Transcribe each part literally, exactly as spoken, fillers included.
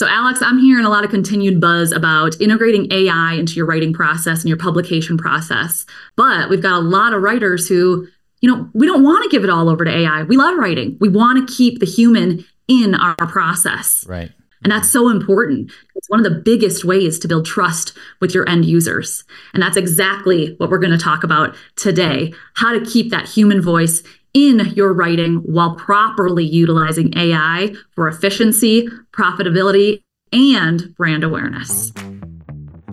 So Alex, I'm hearing a lot of continued buzz about integrating A I into your writing process and your publication process. But we've got a lot of writers who, you know, we don't want to give it all over to A I. We love writing. We want to keep the human in our process. Right. And that's so important. It's one of the biggest ways to build trust with your end users. And that's exactly what we're going to talk about today, how to keep that human voice in your writing while properly utilizing A I for efficiency, profitability, and brand awareness.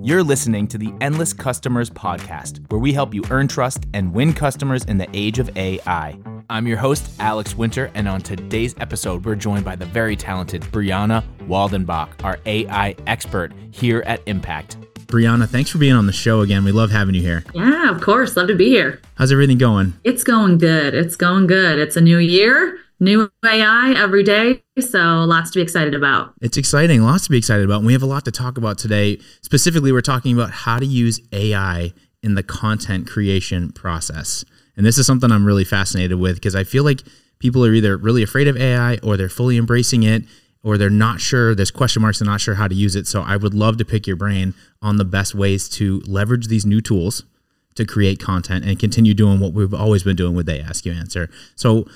You're listening to the Endless Customers Podcast, where we help you earn trust and win customers in the age of A I. I'm your host, Alex Winter, and on today's episode, we're joined by the very talented Briana Walgenbach, our A I expert here at Impact. Briana, thanks for being on the show again. We love having you here. Yeah, of course. Love to be here. How's everything going? It's going good. It's going good. It's a new year, new A I every day. So lots to be excited about. It's exciting. Lots to be excited about. And we have a lot to talk about today. Specifically, we're talking about how to use A I in the content creation process. And this is something I'm really fascinated with because I feel like people are either really afraid of A I or they're fully embracing it, or they're not sure, there's question marks, they're not sure how to use it. So I would love to pick your brain on the best ways to leverage these new tools to create content and continue doing what we've always been doing with They Ask You Answer. So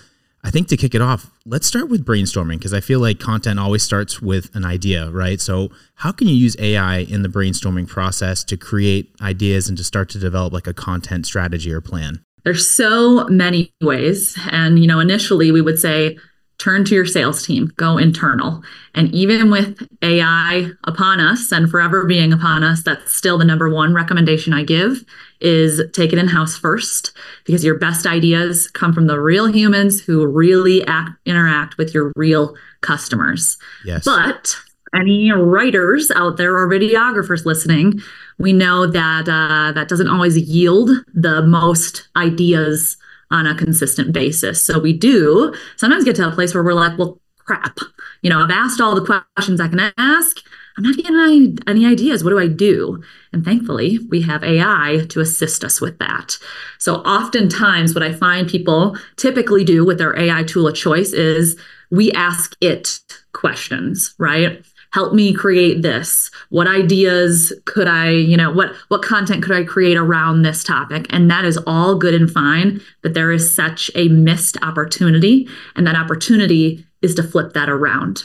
I think to kick it off, let's start with brainstorming, because I feel like content always starts with an idea, right? So how can you use A I in the brainstorming process to create ideas and to start to develop like a content strategy or plan? There's so many ways. And, you know, initially we would say, turn to your sales team, go internal. And even with A I upon us and forever being upon us, that's still the number one recommendation I give is take it in-house first, because your best ideas come from the real humans who really act, interact with your real customers. Yes. But any writers out there or videographers listening, we know that uh, that doesn't always yield the most ideas on a consistent basis. So we do sometimes get to a place where we're like, well, crap, you know, I've asked all the questions I can ask. I'm not getting any, any ideas. What do I do? And thankfully, we have A I to assist us with that. So oftentimes what I find people typically do with their A I tool of choice is we ask it questions, right? Help me create this. What ideas could I, you know, what what content could I create around this topic? And that is all good and fine, but there is such a missed opportunity. And that opportunity is to flip that around.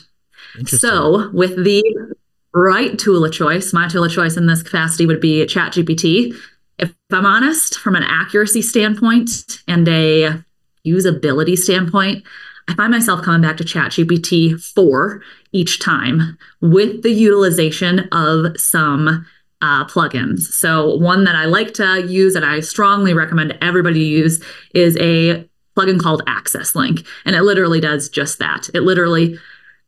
So with the right tool of choice, my tool of choice in this capacity would be ChatGPT. If I'm honest, from an accuracy standpoint and a usability standpoint, I find myself coming back to ChatGPT four each time with the utilization of some uh, plugins. So one that I like to use and I strongly recommend everybody use is a plugin called Access Link. And it literally does just that. It literally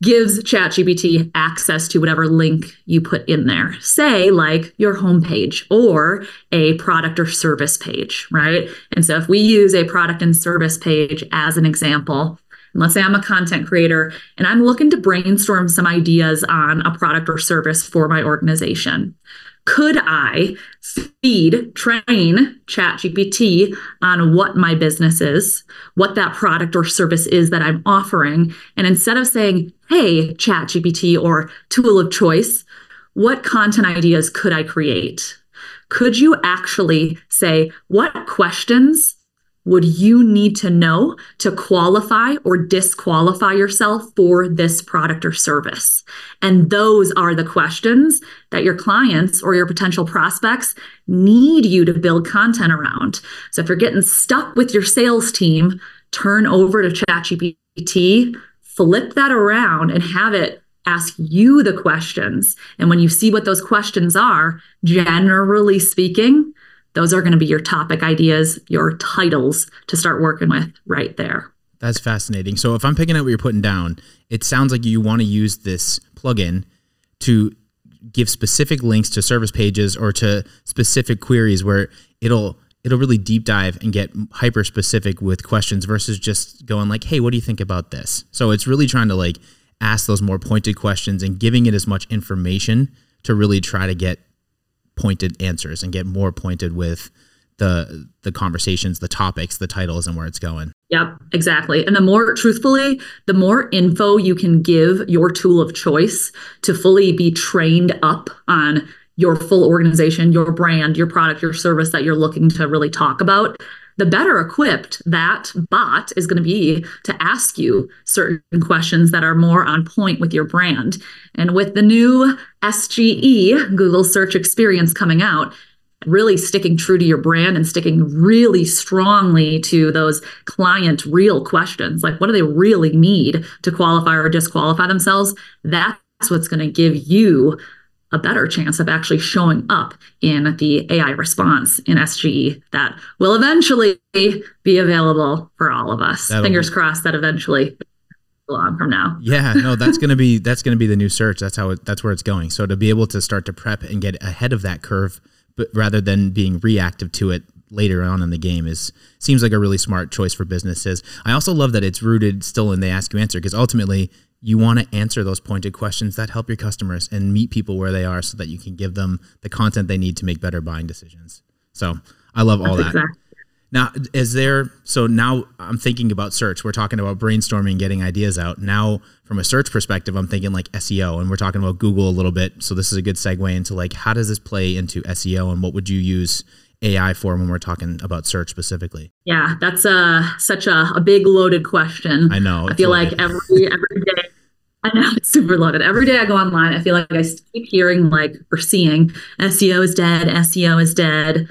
gives ChatGPT access to whatever link you put in there, say like your homepage or a product or service page, right? And so if we use a product and service page as an example, let's say I'm a content creator and I'm looking to brainstorm some ideas on a product or service for my organization. Could I feed, train ChatGPT on what my business is, what that product or service is that I'm offering? And instead of saying, hey, ChatGPT or tool of choice, what content ideas could I create? Could you actually say, what questions would you need to know to qualify or disqualify yourself for this product or service? And those are the questions that your clients or your potential prospects need you to build content around. So if you're getting stuck with your sales team, turn over to ChatGPT, flip that around and have it ask you the questions. And when you see what those questions are, generally speaking, those are going to be your topic ideas, your titles to start working with right there. That's fascinating. So if I'm picking up what you're putting down, it sounds like you want to use this plugin to give specific links to service pages or to specific queries where it'll it'll really deep dive and get hyper specific with questions versus just going like, hey, what do you think about this? So it's really trying to like ask those more pointed questions and giving it as much information to really try to get pointed answers and get more pointed with the the conversations, the topics, the titles, and where it's going. Yep, exactly. And the more, truthfully, the more info you can give your tool of choice to fully be trained up on your full organization, your brand, your product, your service that you're looking to really talk about, the better equipped that bot is going to be to ask you certain questions that are more on point with your brand. And with the new S G E, Google Search Experience, coming out, really sticking true to your brand and sticking really strongly to those client real questions, like what do they really need to qualify or disqualify themselves, that's what's going to give you a better chance of actually showing up in the A I response in S G E that will eventually be available for all of us. That'll Fingers be- crossed that eventually on from now. Yeah, no, that's going to be, that's going to be the new search. That's how it, that's where it's going. So to be able to start to prep and get ahead of that curve, but rather than being reactive to it later on in the game, is seems like a really smart choice for businesses. I also love that it's rooted still in the ask you answer, because ultimately you want to answer those pointed questions that help your customers and meet people where they are so that you can give them the content they need to make better buying decisions. So I love all That's that. Exactly. Now, is there, so now I'm thinking about search. We're talking about brainstorming, getting ideas out. Now, from a search perspective, I'm thinking like S E O, and we're talking about Google a little bit. So this is a good segue into like, how does this play into S E O, and what would you use A I for when we're talking about search specifically? Yeah, that's uh, such a, a big loaded question. I know. I feel loaded. like every every day, I know it's super loaded. Every day I go online, I feel like I keep hearing like, or seeing S E O is dead, S E O is dead.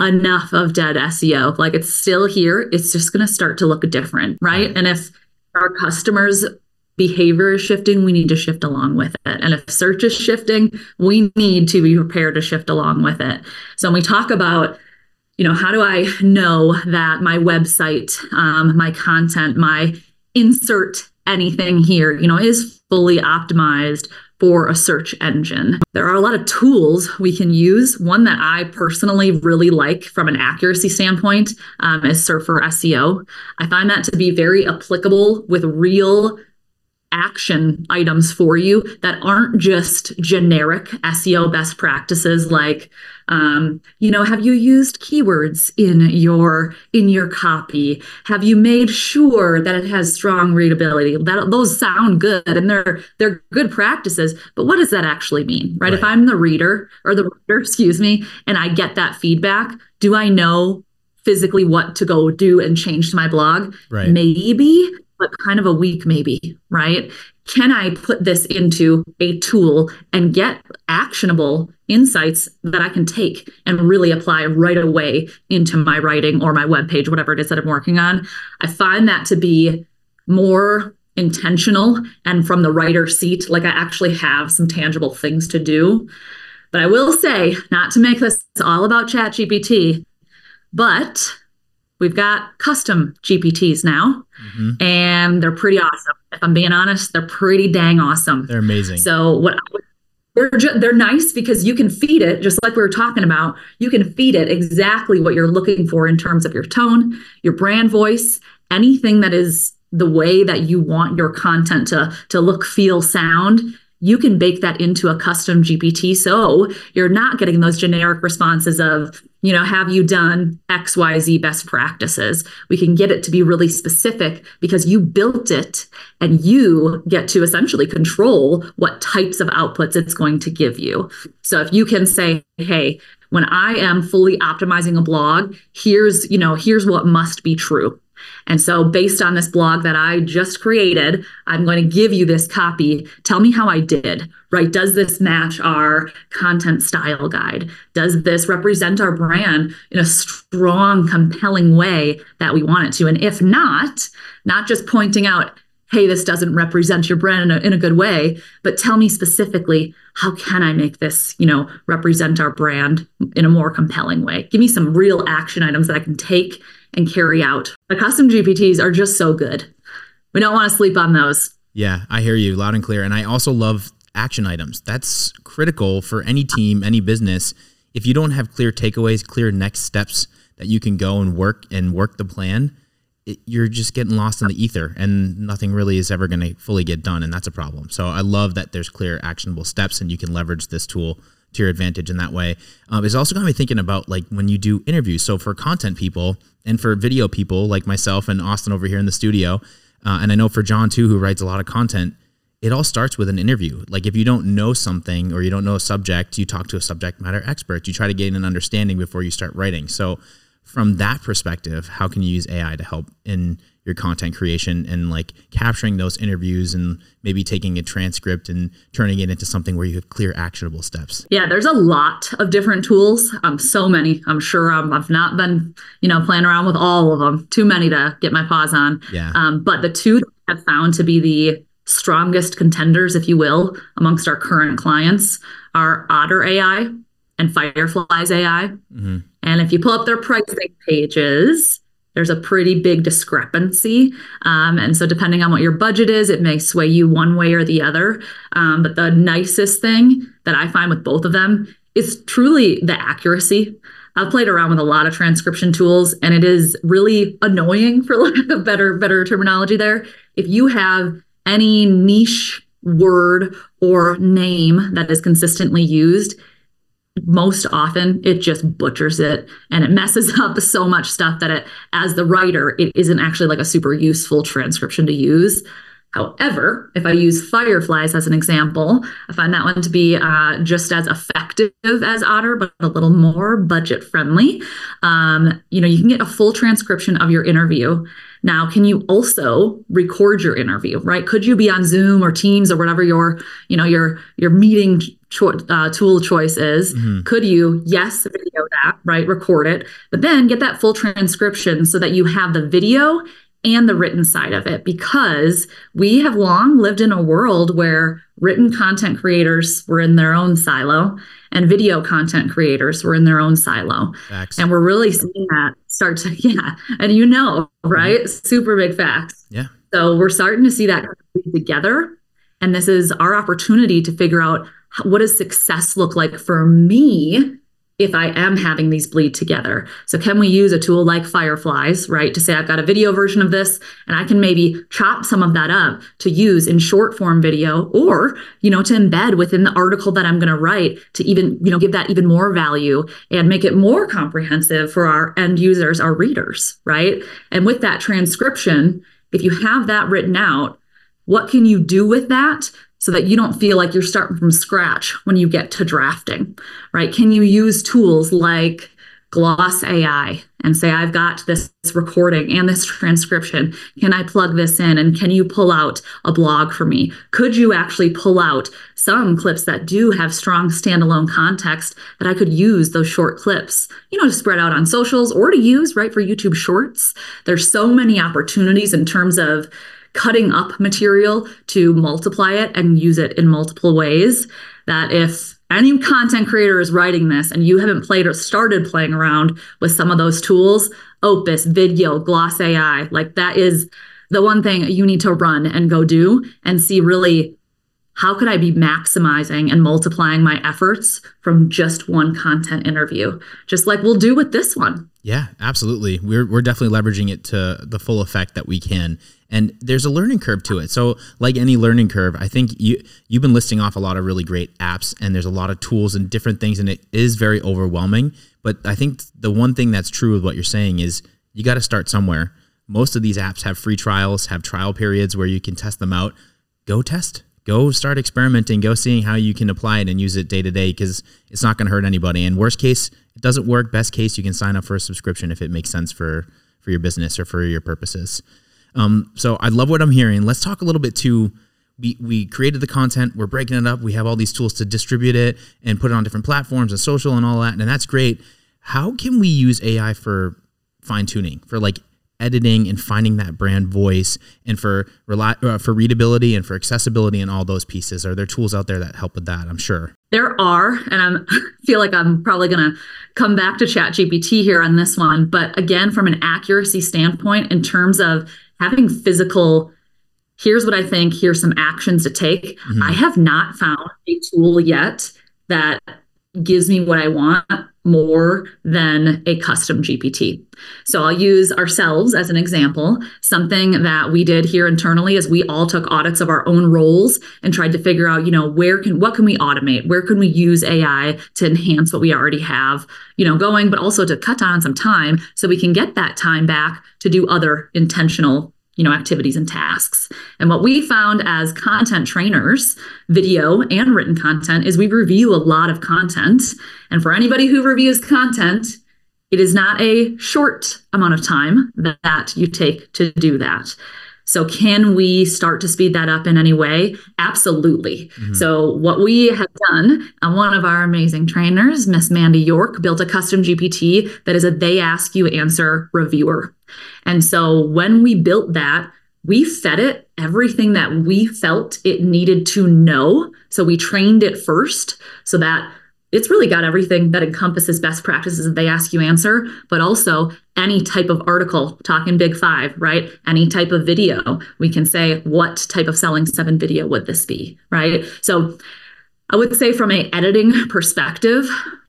Enough of dead S E O. Like, it's still here. It's just going to start to look different, right? And if our customers' behavior is shifting, we need to shift along with it. And if search is shifting, we need to be prepared to shift along with it. So when we talk about, you know, how do I know that my website, um, my content, my insert anything here, you know, is fully optimized for a search engine? There are a lot of tools we can use. One that I personally really like from an accuracy standpoint um, is Surfer S E O. I find that to be very applicable with real action items for you that aren't just generic S E O best practices like, um, you know, have you used keywords in your in your copy? Have you made sure that it has strong readability? That those sound good and they're they're good practices, but what does that actually mean, right? Right. If I'm the reader or the reader, excuse me, and I get that feedback, do I know physically what to go do and change to my blog? Right. Maybe. But kind of a weak maybe, right? Can I put this into a tool and get actionable insights that I can take and really apply right away into my writing or my webpage, whatever it is that I'm working on? I find that to be more intentional and from the writer's seat, like I actually have some tangible things to do. But I will say, not to make this all about ChatGPT, but we've got custom G P Ts now, mm-hmm. and they're pretty awesome. If I'm being honest, they're pretty dang awesome. They're amazing. So what I would, they're ju- they're nice because you can feed it, just like we were talking about, you can feed it exactly what you're looking for in terms of your tone, your brand voice, anything that is the way that you want your content to, to look, feel, sound. You can bake that into a custom G P T. So you're not getting those generic responses of, you know, have you done X Y Z best practices? We can get it to be really specific because you built it and you get to essentially control what types of outputs it's going to give you. So if you can say, hey, when I am fully optimizing a blog, here's, you know, here's what must be true. And so based on this blog that I just created, I'm going to give you this copy. Tell me how I did, right? Does this match our content style guide? Does this represent our brand in a strong, compelling way that we want it to? And if not, not just pointing out, hey, this doesn't represent your brand in a, in a good way, but tell me specifically, how can I make this, you know, represent our brand in a more compelling way? Give me some real action items that I can take and carry out. The custom G P Ts are just so good. We don't want to sleep on those. Yeah, I hear you loud and clear. And I also love action items. That's critical for any team, any business. If you don't have clear takeaways, clear next steps that you can go and work and work the plan, it, you're just getting lost in the ether and nothing really is ever going to fully get done. And that's a problem. So I love that there's clear actionable steps and you can leverage this tool to your advantage in that way. Um, it's also got me thinking about like when you do interviews. So for content people and for video people like myself and Austin over here in the studio, uh, and I know for John too, who writes a lot of content, it all starts with an interview. Like if you don't know something or you don't know a subject, you talk to a subject matter expert. You try to gain an understanding before you start writing. So from that perspective, how can you use A I to help in your content creation and like capturing those interviews and maybe taking a transcript and turning it into something where you have clear actionable steps? Yeah, there's a lot of different tools. Um, so many. I'm sure um, I've not been, you know, playing around with all of them. Too many to get my paws on. Yeah. Um, but the two that I have found to be the strongest contenders, if you will, amongst our current clients are Otter A I and Fireflies A I. Mm-hmm. And if you pull up their pricing pages, there's a pretty big discrepancy. Um, and so depending on what your budget is, it may sway you one way or the other. Um, but the nicest thing that I find with both of them is truly the accuracy. I've played around with a lot of transcription tools, and it is really annoying, for lack of better, better terminology there. If you have any niche word or name that is consistently used, most often it just butchers it, and it messes up so much stuff that it, as the writer, it isn't actually like a super useful transcription to use. However, if I use Fireflies as an example, I find that one to be uh, just as effective as Otter, but a little more budget friendly. Um, you know, you can get a full transcription of your interview. Now, can you also record your interview, right? Could you be on Zoom or Teams or whatever your, you know, your your meeting cho- uh, tool choice is? Mm-hmm. Could you, yes, video that, right? Record it, but then get that full transcription so that you have the video and the written side of it, because we have long lived in a world where written content creators were in their own silo and video content creators were in their own silo. Facts. And we're really seeing that start to, yeah. And you know, right? Mm-hmm. Super big facts. Yeah. So we're starting to see that together. And this is our opportunity to figure out what does success look like for me if I am having these bleed together. So can we use a tool like Fireflies, right, to say I've got a video version of this, and I can maybe chop some of that up to use in short form video, or, you know, to embed within the article that I'm going to write to even, you know, give that even more value and make it more comprehensive for our end users, our readers, right? And with that transcription, if you have that written out, what can you do with that so that you don't feel like you're starting from scratch when you get to drafting, right? Can you use tools like Gloss A I and say, I've got this recording and this transcription. Can I plug this in? And can you pull out a blog for me? Could you actually pull out some clips that do have strong standalone context that I could use those short clips, you know, to spread out on socials or to use, right, for YouTube Shorts? There's so many opportunities in terms of cutting up material to multiply it and use it in multiple ways, that if any content creator is writing this and you haven't played or started playing around with some of those tools, Opus, Vidyo, Gloss A I, like that is the one thing you need to run and go do and see really how could I be maximizing and multiplying my efforts from just one content interview, just like we'll do with this one. Yeah, absolutely. We're we're definitely leveraging it to the full effect that we can. And there's a learning curve to it. So like any learning curve, I think you, you've been listing off a lot of really great apps, and there's a lot of tools and different things, and it is very overwhelming. But I think the one thing that's true with what you're saying is you got to start somewhere. Most of these apps have free trials, have trial periods where you can test them out. Go test. Go start experimenting. Go seeing how you can apply it and use it day to day, because it's not going to hurt anybody. And worst case, it doesn't work. Best case, you can sign up for a subscription if it makes sense for, for your business or for your purposes. Um, so I love what I'm hearing. Let's talk a little bit too. We, we created the content. We're breaking it up. We have all these tools to distribute it and put it on different platforms and social and all that. And that's great. How can we use A I for fine tuning, for like editing and finding that brand voice, and for rely, uh, for readability and for accessibility and all those pieces? Are there tools out there that help with that? I'm sure there are. And I feel like I'm probably going to come back to ChatGPT here on this one. But again, from an accuracy standpoint, in terms of having physical, here's what I think, here's some actions to take. Mm-hmm. I have not found a tool yet that gives me what I want more than a custom G P T. So I'll use ourselves as an example. Something that we did here internally is we all took audits of our own roles and tried to figure out, you know, where can, what can we automate? Where can we use A I to enhance what we already have, you know, going, but also to cut down some time so we can get that time back to do other intentional, you know, activities and tasks. And what we found as content trainers, video and written content, is we review a lot of content. And for anybody who reviews content, it is not a short amount of time that you take to do that. So can we start to speed that up in any way? Absolutely. Mm-hmm. So what we have done, and one of our amazing trainers, Miss Mandy York, built a custom G P T that is a they ask you answer reviewer. And so when we built that, we fed it everything that we felt it needed to know. So we trained it first so that it's really got everything that encompasses best practices that they ask you answer, but also any type of article, talking big five, right? Any type of video, we can say, what type of selling seven video would this be, right? So I would say from an editing perspective,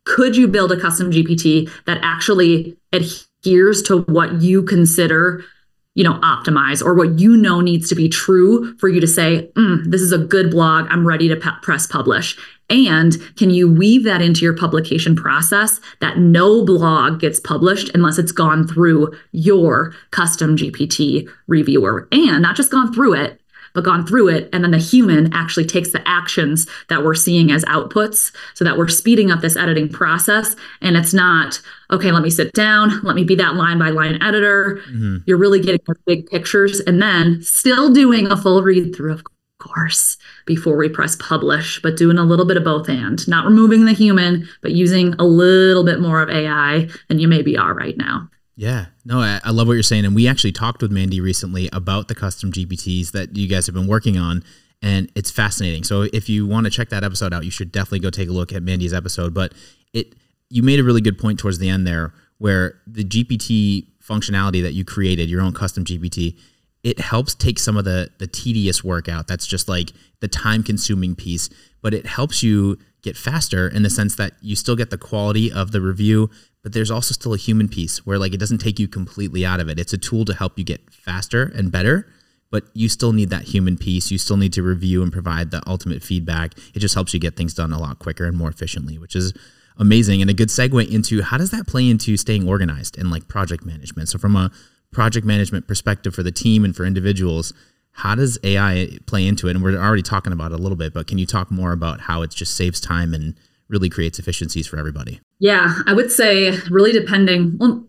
could you build a custom G P T that actually adheres to what you consider, you know, optimize, or what you know needs to be true for you to say, mm, this is a good blog, I'm ready to pe- press publish? And can you weave that into your publication process that no blog gets published unless it's gone through your custom G P T reviewer? And not just gone through it, but gone through it, and then the human actually takes the actions that we're seeing as outputs, so that we're speeding up this editing process. And it's not, okay, let me sit down, let me be that line by line editor. Mm-hmm. You're really getting the big pictures, and then still doing a full read through, of course, before we press publish, but doing a little bit of both and, not removing the human, but using a little bit more of A I than you maybe are right now. Yeah, no, I, I love what you're saying. And we actually talked with Mandy recently about the custom G P Ts that you guys have been working on, and it's fascinating. So if you want to check that episode out, you should definitely go take a look at Mandy's episode. But it, you made a really good point towards the end there, where the G P T functionality that you created, your own custom G P T, it helps take some of the the tedious work out. That's just like the time consuming piece, but it helps you get faster in the sense that you still get the quality of the review, but there's also still a human piece where, like, it doesn't take you completely out of it. It's a tool to help you get faster and better, but you still need that human piece. You still need to review and provide the ultimate feedback. It just helps you get things done a lot quicker and more efficiently, which is amazing. And a good segue into how does that play into staying organized and like project management? So from a project management perspective for the team and for individuals, how does A I play into it? And we're already talking about it a little bit, but can you talk more about how it just saves time and really creates efficiencies for everybody? Yeah, I would say really depending, well,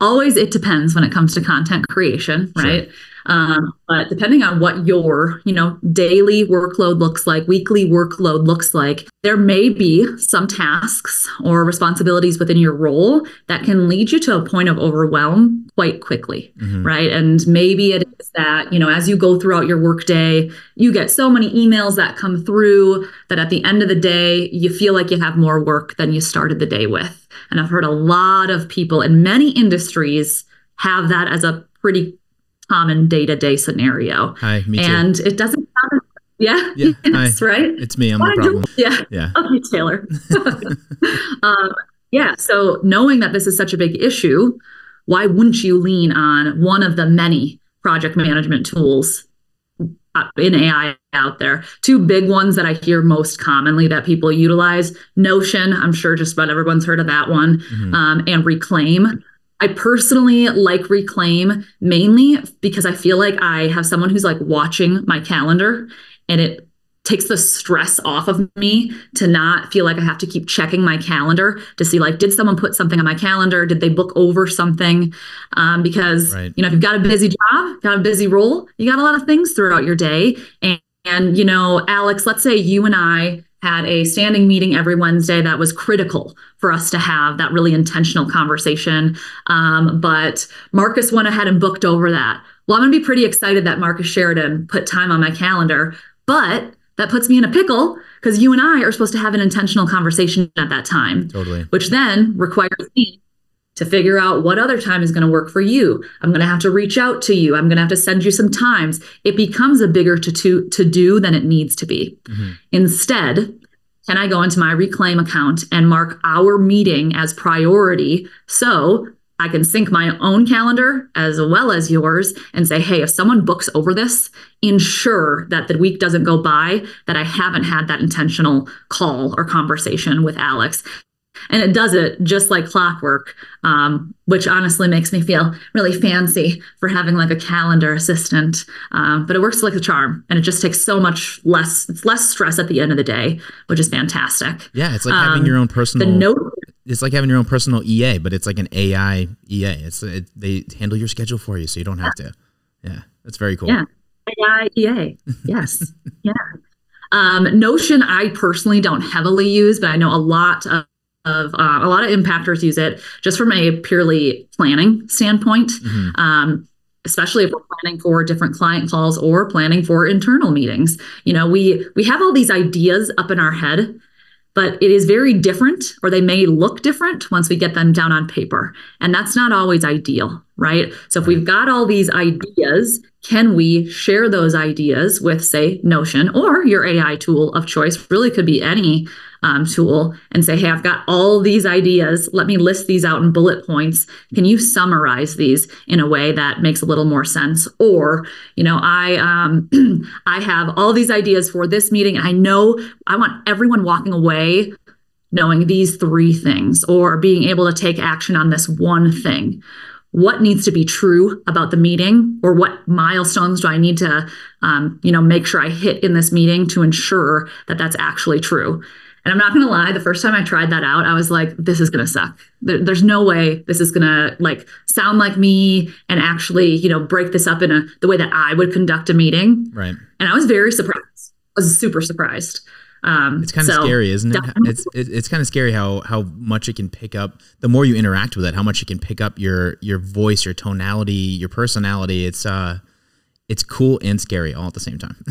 always it depends when it comes to content creation, right? Sure. Um, but depending on what your, you know, daily workload looks like, weekly workload looks like, there may be some tasks or responsibilities within your role that can lead you to a point of overwhelm quite quickly, mm-hmm. right? And maybe it is that, you know, as you go throughout your workday, you get so many emails that come through that at the end of the day, you feel like you have more work than you started the day with. And I've heard a lot of people in many industries have that as a pretty common day-to-day scenario. Hi, me too. And it doesn't sound, yeah, yeah yes, hi. Right? It's me, I'm the problem. Yeah, yeah. Okay, Taylor. um, yeah, so knowing that this is such a big issue, why wouldn't you lean on one of the many project management tools in A I out there? Two big ones that I hear most commonly that people utilize, Notion, I'm sure just about everyone's heard of that one, mm-hmm. um, and Reclaim. I personally like Reclaim mainly because I feel like I have someone who's like watching my calendar, and it takes the stress off of me to not feel like I have to keep checking my calendar to see, like, did someone put something on my calendar? Did they book over something? Um, because, right. you know, if you've got a busy job, got a busy role, you got a lot of things throughout your day. And, and you know, Alex, let's say you and I had a standing meeting every Wednesday that was critical for us to have that really intentional conversation. Um, but Marcus went ahead and booked over that. Well, I'm gonna be pretty excited that Marcus Sheridan put time on my calendar, but that puts me in a pickle because you and I are supposed to have an intentional conversation at that time. Totally. Which then requires me to figure out what other time is going to work for you. I'm going to have to reach out to you. I'm going to have to send you some times. It becomes a bigger to to, to do than it needs to be. Mm-hmm. Instead, can I go into my Reclaim account and mark our meeting as priority so I can sync my own calendar as well as yours and say, hey, if someone books over this, ensure that the week doesn't go by that I haven't had that intentional call or conversation with Alex. And it does it just like clockwork, um, which honestly makes me feel really fancy for having like a calendar assistant. Um, but it works like a charm, and it just takes so much less, it's less stress at the end of the day, which is fantastic. Yeah, it's like um, having your own personal. The note. It's like having your own personal E A, but it's like an A I E A. It's it, they handle your schedule for you, so you don't have yeah. to. Yeah, that's very cool. Yeah, A I E A. Yes. yeah. Um, Notion, I personally don't heavily use, but I know a lot of. Of uh, a lot of impactors use it just from a purely planning standpoint, mm-hmm. um, especially if we're planning for different client calls or planning for internal meetings. You know, we we have all these ideas up in our head, but it is very different, or they may look different once we get them down on paper, and that's not always ideal, right? So if we've got all these ideas, can we share those ideas with, say, Notion or your A I tool of choice? Really, could be any. Um, tool and say, hey, I've got all these ideas. Let me list these out in bullet points. Can you summarize these in a way that makes a little more sense? Or, you know, I um, I have all these ideas for this meeting, and I know I want everyone walking away knowing these three things or being able to take action on this one thing. What needs to be true about the meeting, or what milestones do I need to, um, you know, make sure I hit in this meeting to ensure that that's actually true? And I'm not going to lie, the first time I tried that out, I was like, this is going to suck. There, there's no way this is going to like sound like me and actually, you know, break this up in a the way that I would conduct a meeting. Right. And I was very surprised. I was super surprised. Um, it's kind of so, scary, isn't it? It's it's kind of scary how how much it can pick up. The more you interact with it, how much it can pick up your your voice, your tonality, your personality. It's uh, it's cool and scary all at the same time.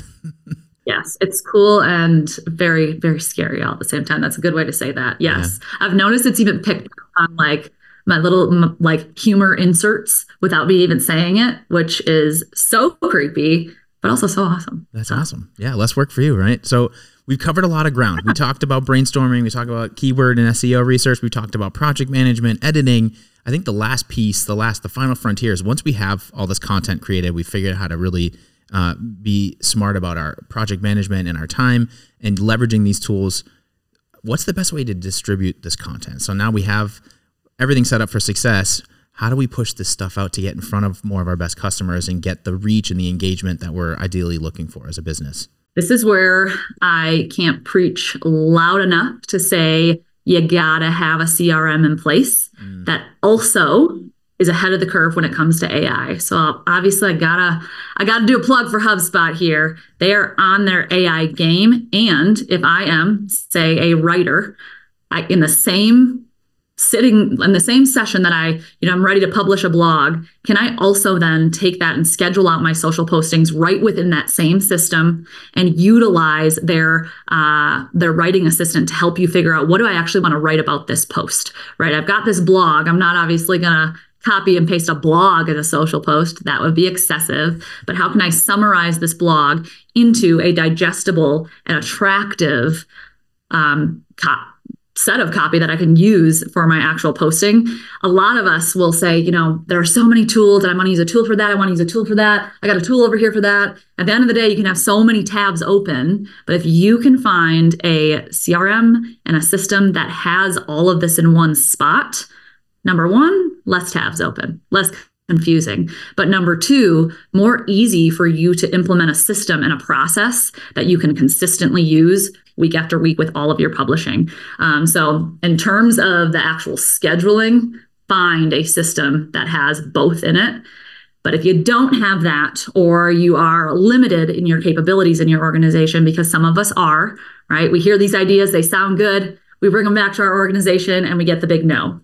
Yes, it's cool and very, very scary all at the same time. That's a good way to say that. Yes. Yeah. I've noticed it's even picked up on like my little m- like humor inserts without me even saying it, which is so creepy, but also so awesome. That's so. Awesome. Yeah. Less work for you, right? So we've covered a lot of ground. We talked about brainstorming. We talked about keyword and S E O research. We talked about project management, editing. I think the last piece, the last, the final frontier is once we have all this content created, we figured out how to really Uh, be smart about our project management and our time and leveraging these tools. What's the best way to distribute this content? So now we have everything set up for success. How do we push this stuff out to get in front of more of our best customers and get the reach and the engagement that we're ideally looking for as a business? This is where I can't preach loud enough to say you gotta have a C R M in place mm. that also is ahead of the curve when it comes to A I. So obviously I gotta, I gotta do a plug for HubSpot here. They are on their A I game. And if I am, say, a writer, I, in the same sitting in the same session that I, you know, I'm ready to publish a blog, can I also then take that and schedule out my social postings right within that same system and utilize their uh, their writing assistant to help you figure out what do I actually want to write about this post, right? I've got this blog. I'm not obviously gonna copy and paste a blog as a social post. That would be excessive. But how can I summarize this blog into a digestible and attractive um, cop- set of copy that I can use for my actual posting? A lot of us will say, you know, there are so many tools and I want to use a tool for that. I want to use a tool for that. I got a tool over here for that. At the end of the day, you can have so many tabs open, but if you can find a C R M and a system that has all of this in one spot, number one, less tabs open, less confusing. But number two, more easy for you to implement a system and a process that you can consistently use week after week with all of your publishing. Um, so in terms of the actual scheduling, find a system that has both in it. But if you don't have that, or you are limited in your capabilities in your organization, because some of us are, right? We hear these ideas, they sound good. We bring them back to our organization and we get the big no.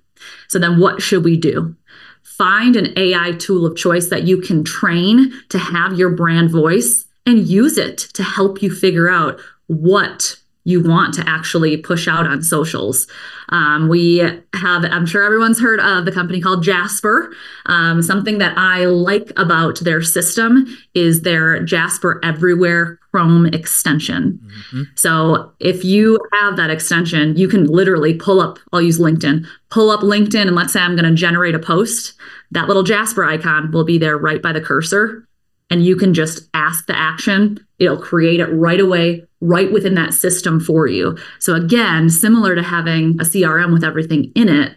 So then what should we do? Find an A I tool of choice that you can train to have your brand voice and use it to help you figure out what you want to actually push out on socials. Um, we have, I'm sure everyone's heard of the company called Jasper. Um, something that I like about their system is their Jasper Everywhere Chrome extension. Mm-hmm. So if you have that extension, you can literally pull up, I'll use LinkedIn, pull up LinkedIn, and let's say I'm going to generate a post. That little Jasper icon will be there right by the cursor. And you can just ask the action. It'll create it right away, right within that system for you. So again, similar to having a C R M with everything in it,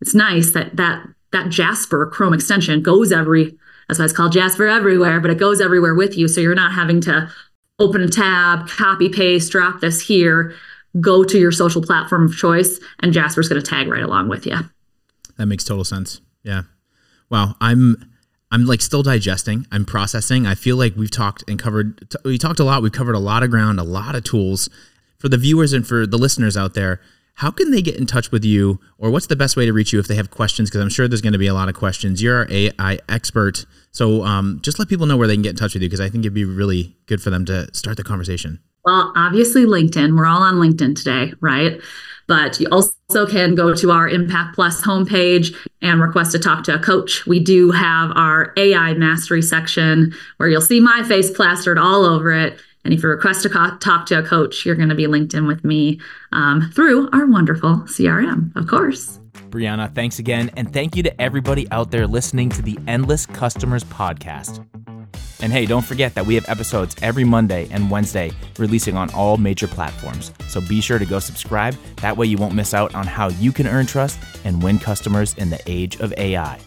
it's nice that that, that Jasper Chrome extension goes every, that's why it's called Jasper Everywhere, but it goes everywhere with you. So you're not having to open a tab, copy, paste, drop this here, go to your social platform of choice, and Jasper's going to tag right along with you. That makes total sense. Yeah. Wow. I'm... I'm like still digesting. I'm processing. I feel like we've talked and covered, t- we talked a lot. We've covered a lot of ground, a lot of tools. For the viewers and for the listeners out there, how can they get in touch with you, or what's the best way to reach you if they have questions? Because I'm sure there's going to be a lot of questions. You're our A I expert. So um, just let people know where they can get in touch with you, because I think it'd be really good for them to start the conversation. Well, obviously LinkedIn. We're all on LinkedIn today, right? But you also can go to our Impact Plus homepage and request to talk to a coach. We do have our A I mastery section where you'll see my face plastered all over it. And if you request to co- talk to a coach, you're going to be linked in with me um, through our wonderful C R M, of course. Briana, thanks again. And thank you to everybody out there listening to the Endless Customers Podcast. And hey, don't forget that we have episodes every Monday and Wednesday releasing on all major platforms. So be sure to go subscribe. That way you won't miss out on how you can earn trust and win customers in the age of A I.